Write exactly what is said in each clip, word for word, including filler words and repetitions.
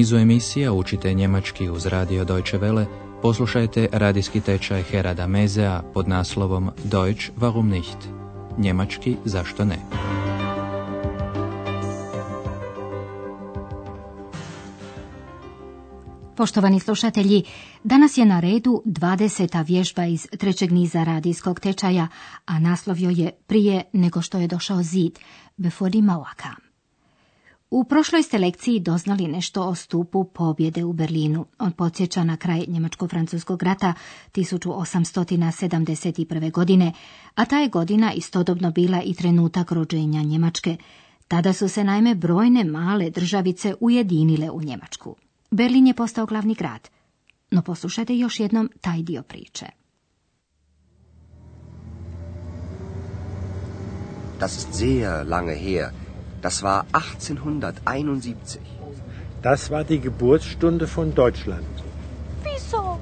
nizu emisija učite njemački uz radio Deutsche Welle, poslušajte radijski tečaj Hera da Mezea pod naslovom Deutsch warum nicht? Njemački zašto ne? Poštovani slušatelji, danas je na redu dvadeseta vježba iz trećeg niza radijskog tečaja, a naslovio je prije nego što je došao zid, before die Mauer kam. U prošloj ste lekciji doznali nešto o stupu pobjede u Berlinu. On podsjeća na kraj njemačko-francuskog rata tisuću osamsto sedamdeset prve. godine, a ta je godina istodobno bila i trenutak rođenja Njemačke. Tada su se naime brojne male državice ujedinile u Njemačku. Berlin je postao glavni grad, no poslušajte još jednom taj dio priče. Das ist sehr lange her. Das war achtzehnhunderteinundsiebzig. Das war die Geburtsstunde von Deutschland. Wieso?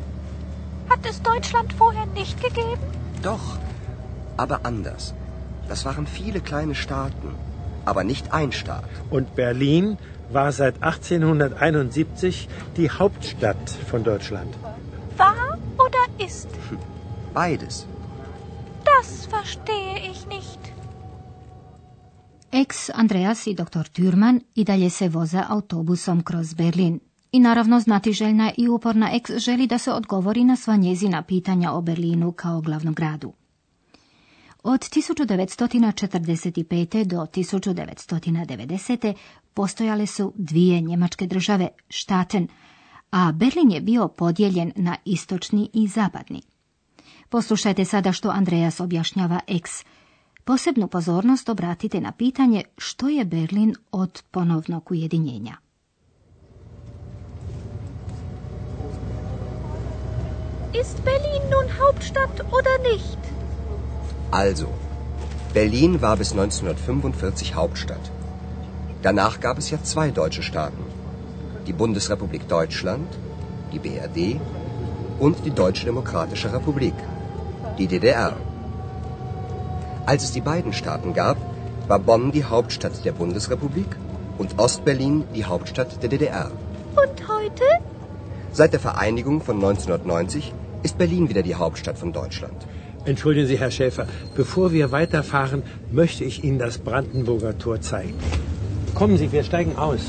Hat es Deutschland vorher nicht gegeben? Doch, aber anders. Das waren viele kleine Staaten, aber nicht ein Staat. Und Berlin war seit achtzehnhunderteinundsiebzig die Hauptstadt von Deutschland. War oder ist? Beides. Das verstehe ich nicht. Ex, Andreas i doktor Thürmann i dalje se voza autobusom kroz Berlin. I naravno znatiželjna i uporna Ex želi da se odgovori na sva njezina pitanja o Berlinu kao glavnom gradu. Od tisuću devetsto četrdeset pete. do tisuću devetsto devedesete. postojale su dvije njemačke države, Štaten, a Berlin je bio podijeljen na istočni i zapadni. Poslušajte sada što Andreas objašnjava Ex. Posebnu pozornost obratite na pitanje što je Berlin od ponovnog ujedinjenja. Ist Berlin nun Hauptstadt oder nicht? Also, Berlin war bis neunzehnhundertfünfundvierzig Hauptstadt. Danach gab es ja zwei deutsche Staaten, die Bundesrepublik Deutschland, die B R D, und die Deutsche Demokratische Republik, die D D R. Als es die beiden Staaten gab, war Bonn die Hauptstadt der Bundesrepublik und Ost-Berlin die Hauptstadt der D D R. Und heute? Seit der Vereinigung von neunzehnhundertneunzig ist Berlin wieder die Hauptstadt von Deutschland. Entschuldigen Sie, Herr Schäfer, bevor wir weiterfahren, möchte ich Ihnen das Brandenburger Tor zeigen. Kommen Sie, wir steigen aus.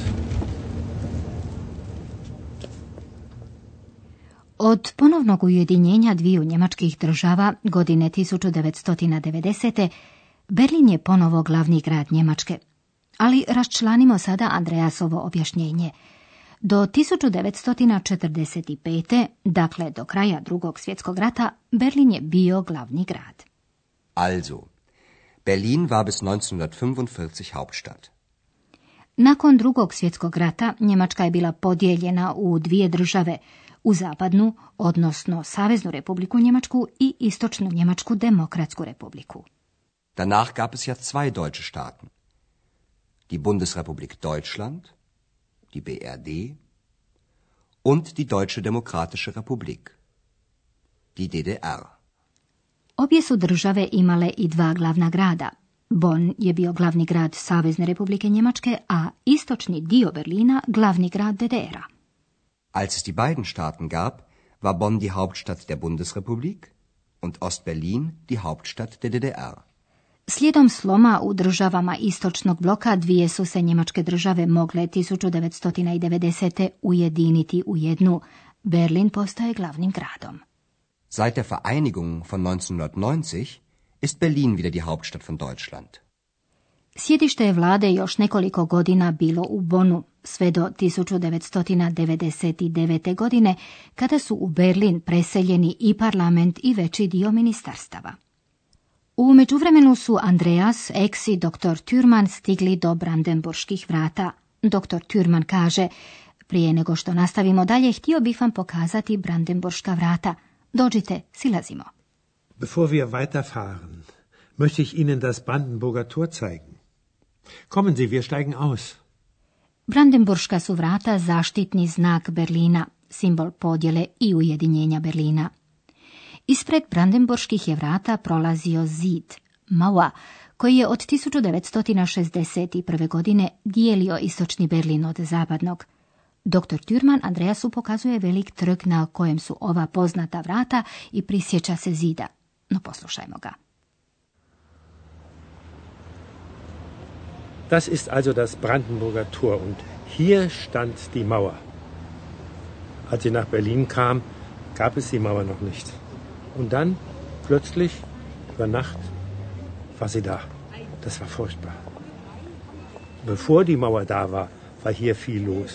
Od ponovnog ujedinjenja dviju njemačkih država godine tisuću devetsto devedesete. Berlin je ponovo glavni grad Njemačke. Ali raščlanimo sada Andreasovo objašnjenje. Do tisuću devetsto četrdeset pete. dakle do kraja Drugog svjetskog rata, Berlin je bio glavni grad. Also, Berlin war bis neunzehnhundertfünfundvierzig Hauptstadt. Nakon Drugog svjetskog rata Njemačka je bila podijeljena u dvije države, u zapadnu, odnosno Saveznu Republiku Njemačku i Istočnu Njemačku Demokratsku Republiku. Danach gab es ja zwei deutsche Staaten. Die Bundesrepublik Deutschland, die B R D und die Deutsche Demokratische Republik, die D D R. Obje su države imale i dva glavna grada. Bonn je bio glavni grad Savezne Republike Njemačke, a istočni dio Berlina glavni grad D D R-a. Als es die beiden Staaten gab, war Bonn die Hauptstadt der Bundesrepublik und Ost-Berlin die Hauptstadt der D D R. Slijedom sloma u državama istočnog bloka dvije su se njemačke države mogle tisuću devetsto devedesete. ujediniti u jednu. Berlin postaje glavnim gradom. Seit der Vereinigung von neunzehnhundertneunzig ist Berlin wieder die Hauptstadt von Deutschland. Sjedište je vlade još nekoliko godina bilo u Bonu, sve do tisuću devetsto devedeset devete. godine, kada su u Berlin preseljeni i parlament i veći dio ministarstava. U međuvremenu su Andreas, Ex i doktor Thürmann stigli do Brandenburških vrata. Doktor Thürmann kaže, prije nego što nastavimo dalje, htio bih vam pokazati Brandenburška vrata. Dođite, silazimo. Bevor wir weiterfahren, möchte ich Ihnen das Brandenburger Tor zeigen. Kommen Sie, wir steigen aus. Brandenburška su vrata zaštitni znak Berlina, simbol podjele i ujedinjenja Berlina. Ispred Brandenburških je vrata prolazio zid, Mauer, koji je od tisuću devetsto šezdeset prve. godine dijelio istočni Berlin od zapadnog. Doktor Thürmann Andreasu pokazuje velik trg na kojem su ova poznata vrata i prisjeća se zida. No poslušajmo ga. Das ist also das Brandenburger Tor und hier stand die Mauer. Als sie nach Berlin kam, gab es die Mauer noch nicht. Und dann, plötzlich, über Nacht, war sie da. Das war furchtbar. Bevor die Mauer da war, war hier viel los.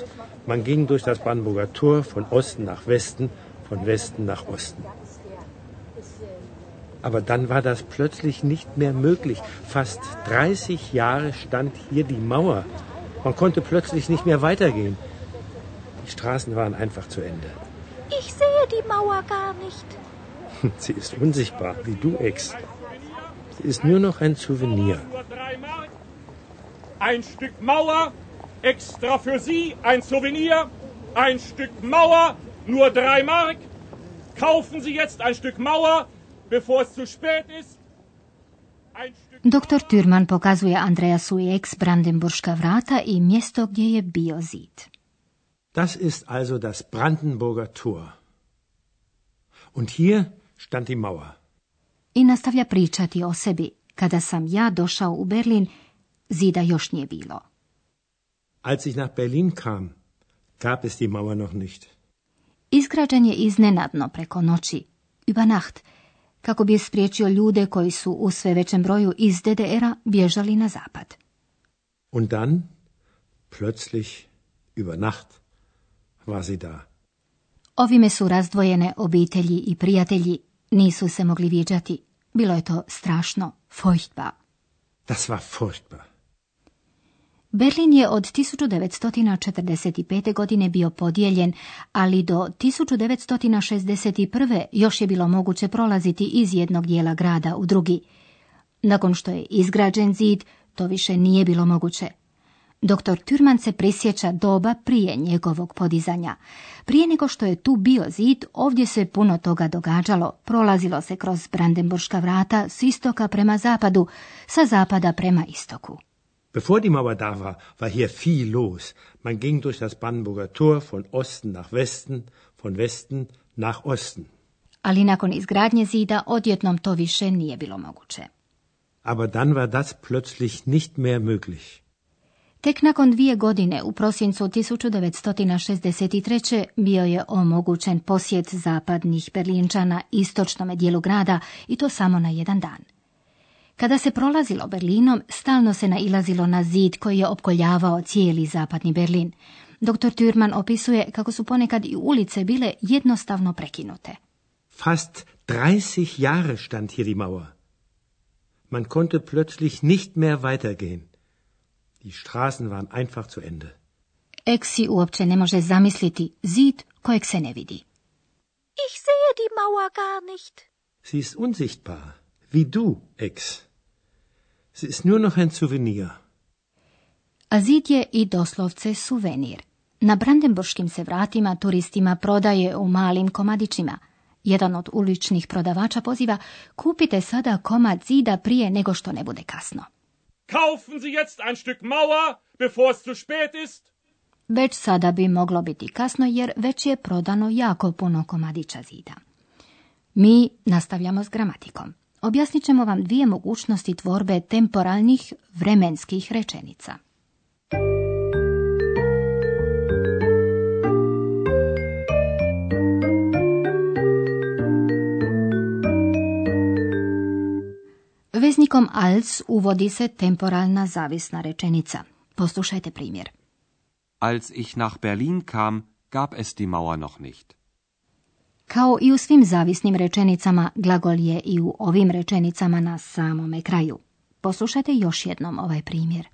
Man ging durch das Brandenburger Tor von Osten nach Westen, von Westen nach Osten. Aber dann war das plötzlich nicht mehr möglich. Fast dreißig Jahre stand hier die Mauer. Man konnte plötzlich nicht mehr weitergehen. Die Straßen waren einfach zu Ende. Ich sehe die Mauer gar nicht. Sie ist unsichtbar, wie du, Ex. Sie ist nur noch ein Souvenir. Ein Stück Mauer, extra für Sie, ein Souvenir. Ein Stück Mauer, nur drei Mark. Kaufen Sie jetzt ein Stück Mauer. Doktor Thürmann pokazuje Andreasu i Ex Brandenburška vrata i mjesto gdje je bio zid. Das ist also das Brandenburger Tor. Und hier stand die Mauer. I nastavlja pričati o sebi. Kada sam ja došao u Berlin, zida još nije bilo. Als ich nach Berlin kam, gab es die Mauer noch nicht. Izgrađen je iznenadno preko noći, über Nacht, kako bi je spriječio ljude koji su u sve većem broju iz D D R-a bježali na zapad. Und dann, plötzlich, über Nacht, war sie da. Ovime su razdvojene obitelji i prijatelji, nisu se mogli viđati. Bilo je to strašno, furchtbar. Das war furchtbar. Berlin je od tisuću devetsto četrdeset pete. godine bio podijeljen, ali do tisuću devetsto šezdeset prve. još je bilo moguće prolaziti iz jednog dijela grada u drugi. Nakon što je izgrađen zid, to više nije bilo moguće. Doktor Thürmann se prisjeća doba prije njegovog podizanja. Prije nego što je tu bio zid, ovdje se puno toga događalo. Prolazilo se kroz Brandenburška vrata s istoka prema zapadu, sa zapada prema istoku. Bevor die Mauer da war, war hier viel los. Man ging durch das Brandenburger Tor von Osten nach Westen, von Westen nach Osten. Ali nakon izgradnje zida odjednom to više nije bilo moguće. Aber dann war das plötzlich nicht mehr möglich. Tek nakon dvije godine, u prosincu tisuću devetsto šezdeset treće. bio je omogućen posjet zapadnih Berlinčana istočnom dijelu grada i to samo na jedan dan. Kada se prolazilo Berlinom, stalno se nailazilo na zid koji je opkoljavao cijeli zapadni Berlin. Doktor Thürmann opisuje kako su ponekad i ulice bile jednostavno prekinute. Fast dreißig Jahre stand hier die Mauer. Man konnte plötzlich nicht mehr weitergehen. Die Straßen waren einfach zu Ende. Exi uopće ne može zamisliti zid kojeg se ne vidi. Ich sehe die Mauer gar nicht. Sie ist unsichtbar. Wie du, Ex. Sie ist nur noch ein Souvenir. A zid je i doslovce suvenir. Na brandenburškim se vratima turistima prodaje u malim komadićima. Jedan od uličnih prodavača poziva: kupite sada komad zida prije nego što ne bude kasno. Kaufen Sie jetzt ein Stück Mauer, bevor es zu spät ist. Već sada bi moglo biti kasno jer već je prodano jako puno komadića zida. Mi nastavljamo s gramatikom. Objasnit ćemo vam dvije mogućnosti tvorbe temporalnih vremenskih rečenica. Veznikom als uvodi se temporalna zavisna rečenica. Poslušajte primjer. Als ich nach Berlin kam, gab es die Mauer noch nicht. Kao i u svim zavisnim rečenicama, glagol je i u ovim rečenicama na samome kraju. Poslušajte još jednom ovaj primjer.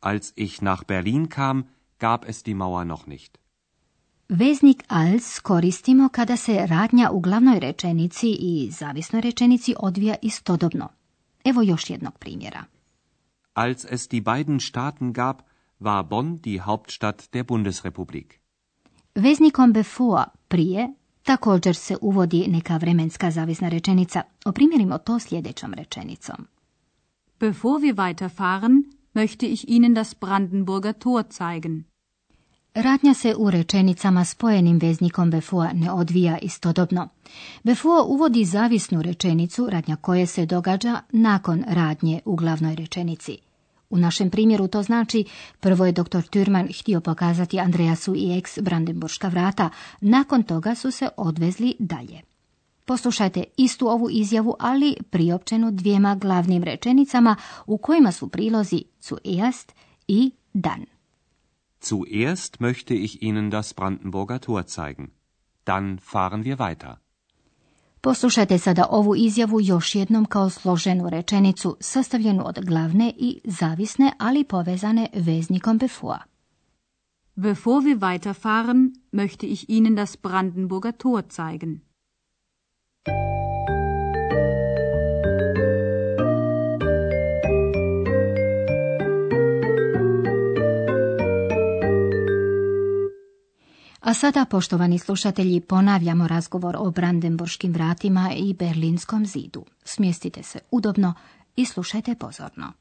Als ich nach Berlin kam, gab es die Mauer noch nicht. Veznik als koristimo kada se radnja u glavnoj rečenici i zavisnoj rečenici odvija istodobno. Evo još jednog primjera. Als es die beiden Staaten gab, war Bonn die Hauptstadt der Bundesrepublik. Veznikom bevor, prije, također se uvodi neka vremenska zavisna rečenica. Oprimjerimo to sljedećom rečenicom. Bevor wir weiterfahren, möchte ich Ihnen das Brandenburger Tor zeigen. Radnja se u rečenicama spojenim veznikom before ne odvija istodobno. Before uvodi zavisnu rečenicu, radnja koje se događa nakon radnje u glavnoj rečenici. U našem primjeru to znači prvo je doktor Thürmann htio pokazati Andreasu i Ex Brandenburška vrata, nakon toga su se odvezli dalje. Poslušajte istu ovu izjavu, ali priopćenu dvijema glavnim rečenicama u kojima su prilozi zuerst i dann. Zuerst möchte ich Ihnen das Brandenburger Tor zeigen. Dann fahren wir weiter. Poslušajte sada ovu izjavu još jednom kao složenu rečenicu, sastavljenu od glavne i zavisne, ali povezane veznikom bevor. Bevor wir weiterfahren, möchte ich Ihnen das Brandenburger Tor zeigen. A sada, poštovani slušatelji, ponavljamo razgovor o Brandenburškim vratima i Berlinskom zidu. Smjestite se udobno i slušajte pozorno.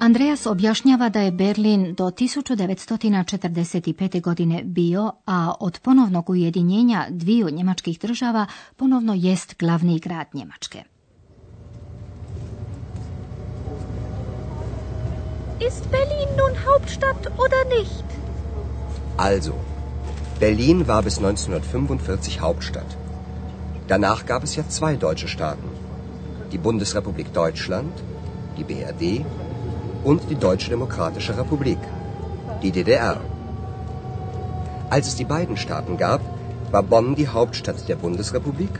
Andreas objašnjava da je Berlin do tisuću devetsto četrdeset pete. godine bio, a od ponovnog ujedinjenja dviju njemačkih država ponovno jest glavni grad Njemačke. Ist Berlin nun Hauptstadt oder nicht? Also, Berlin war bis neunzehnhundertfünfundvierzig Hauptstadt. Danach gab es ja zwei deutsche Staaten, die Bundesrepublik Deutschland, die B R D und die Deutsche Demokratische Republik, die D D R. Als es die beiden Staaten gab, war Bonn die Hauptstadt der Bundesrepublik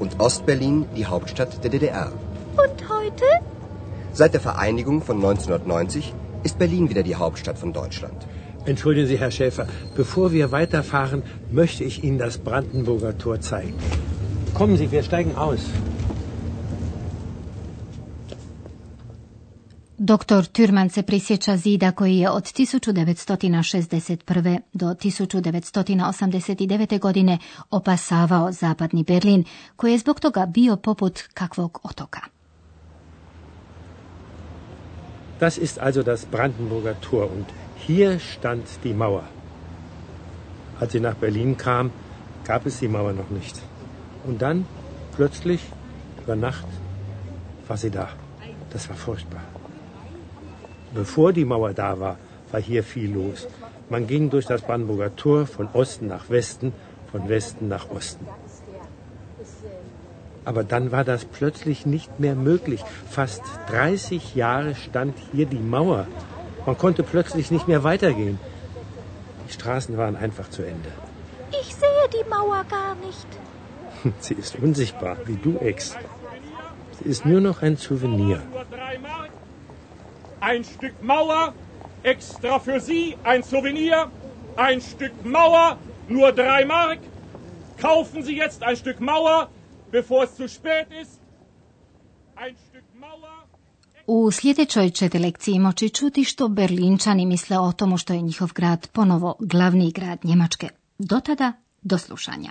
und Ost-Berlin die Hauptstadt der D D R. Und heute? Seit der Vereinigung von neunzehnhundertneunzig ist Berlin wieder die Hauptstadt von Deutschland. Entschuldigen Sie, Herr Schäfer, bevor wir weiterfahren, möchte ich Ihnen das Brandenburger Tor zeigen. Kommen Sie, wir steigen aus. Doktor Thürmann se prisjeća zida koji je od tisuću devetsto šezdeset prve. do tisuću devetsto osamdeset devete. godine opasavao zapadni Berlin, koji je zbog toga bio poput kakvog otoka. Das ist also das Brandenburger Tor und hier stand die Mauer. Als sie nach Berlin kam, gab es die Mauer noch nicht. Und dann, plötzlich, über Nacht, war sie da. Das war furchtbar. Bevor die Mauer da war, war hier viel los. Man ging durch das Brandenburger Tor von Osten nach Westen, von Westen nach Osten. Aber dann war das plötzlich nicht mehr möglich. Fast dreißig Jahre stand hier die Mauer. Man konnte plötzlich nicht mehr weitergehen. Die Straßen waren einfach zu Ende. Ich sehe die Mauer gar nicht. Sie ist unsichtbar, wie du, Ex. Sie ist nur noch ein Souvenir. Ein Stück Mauer, extra für Sie, ein Souvenir. Ein Stück Mauer, nur drei Mark. Kaufen Sie jetzt ein Stück Mauer, bevor es zu spät ist. Ein Stück Mauer. U sljedećoj četiri lekciji moći čuti što Berlinčani misle o tomu što je njihov grad ponovo glavni grad Njemačke. Do tada, do slušanja.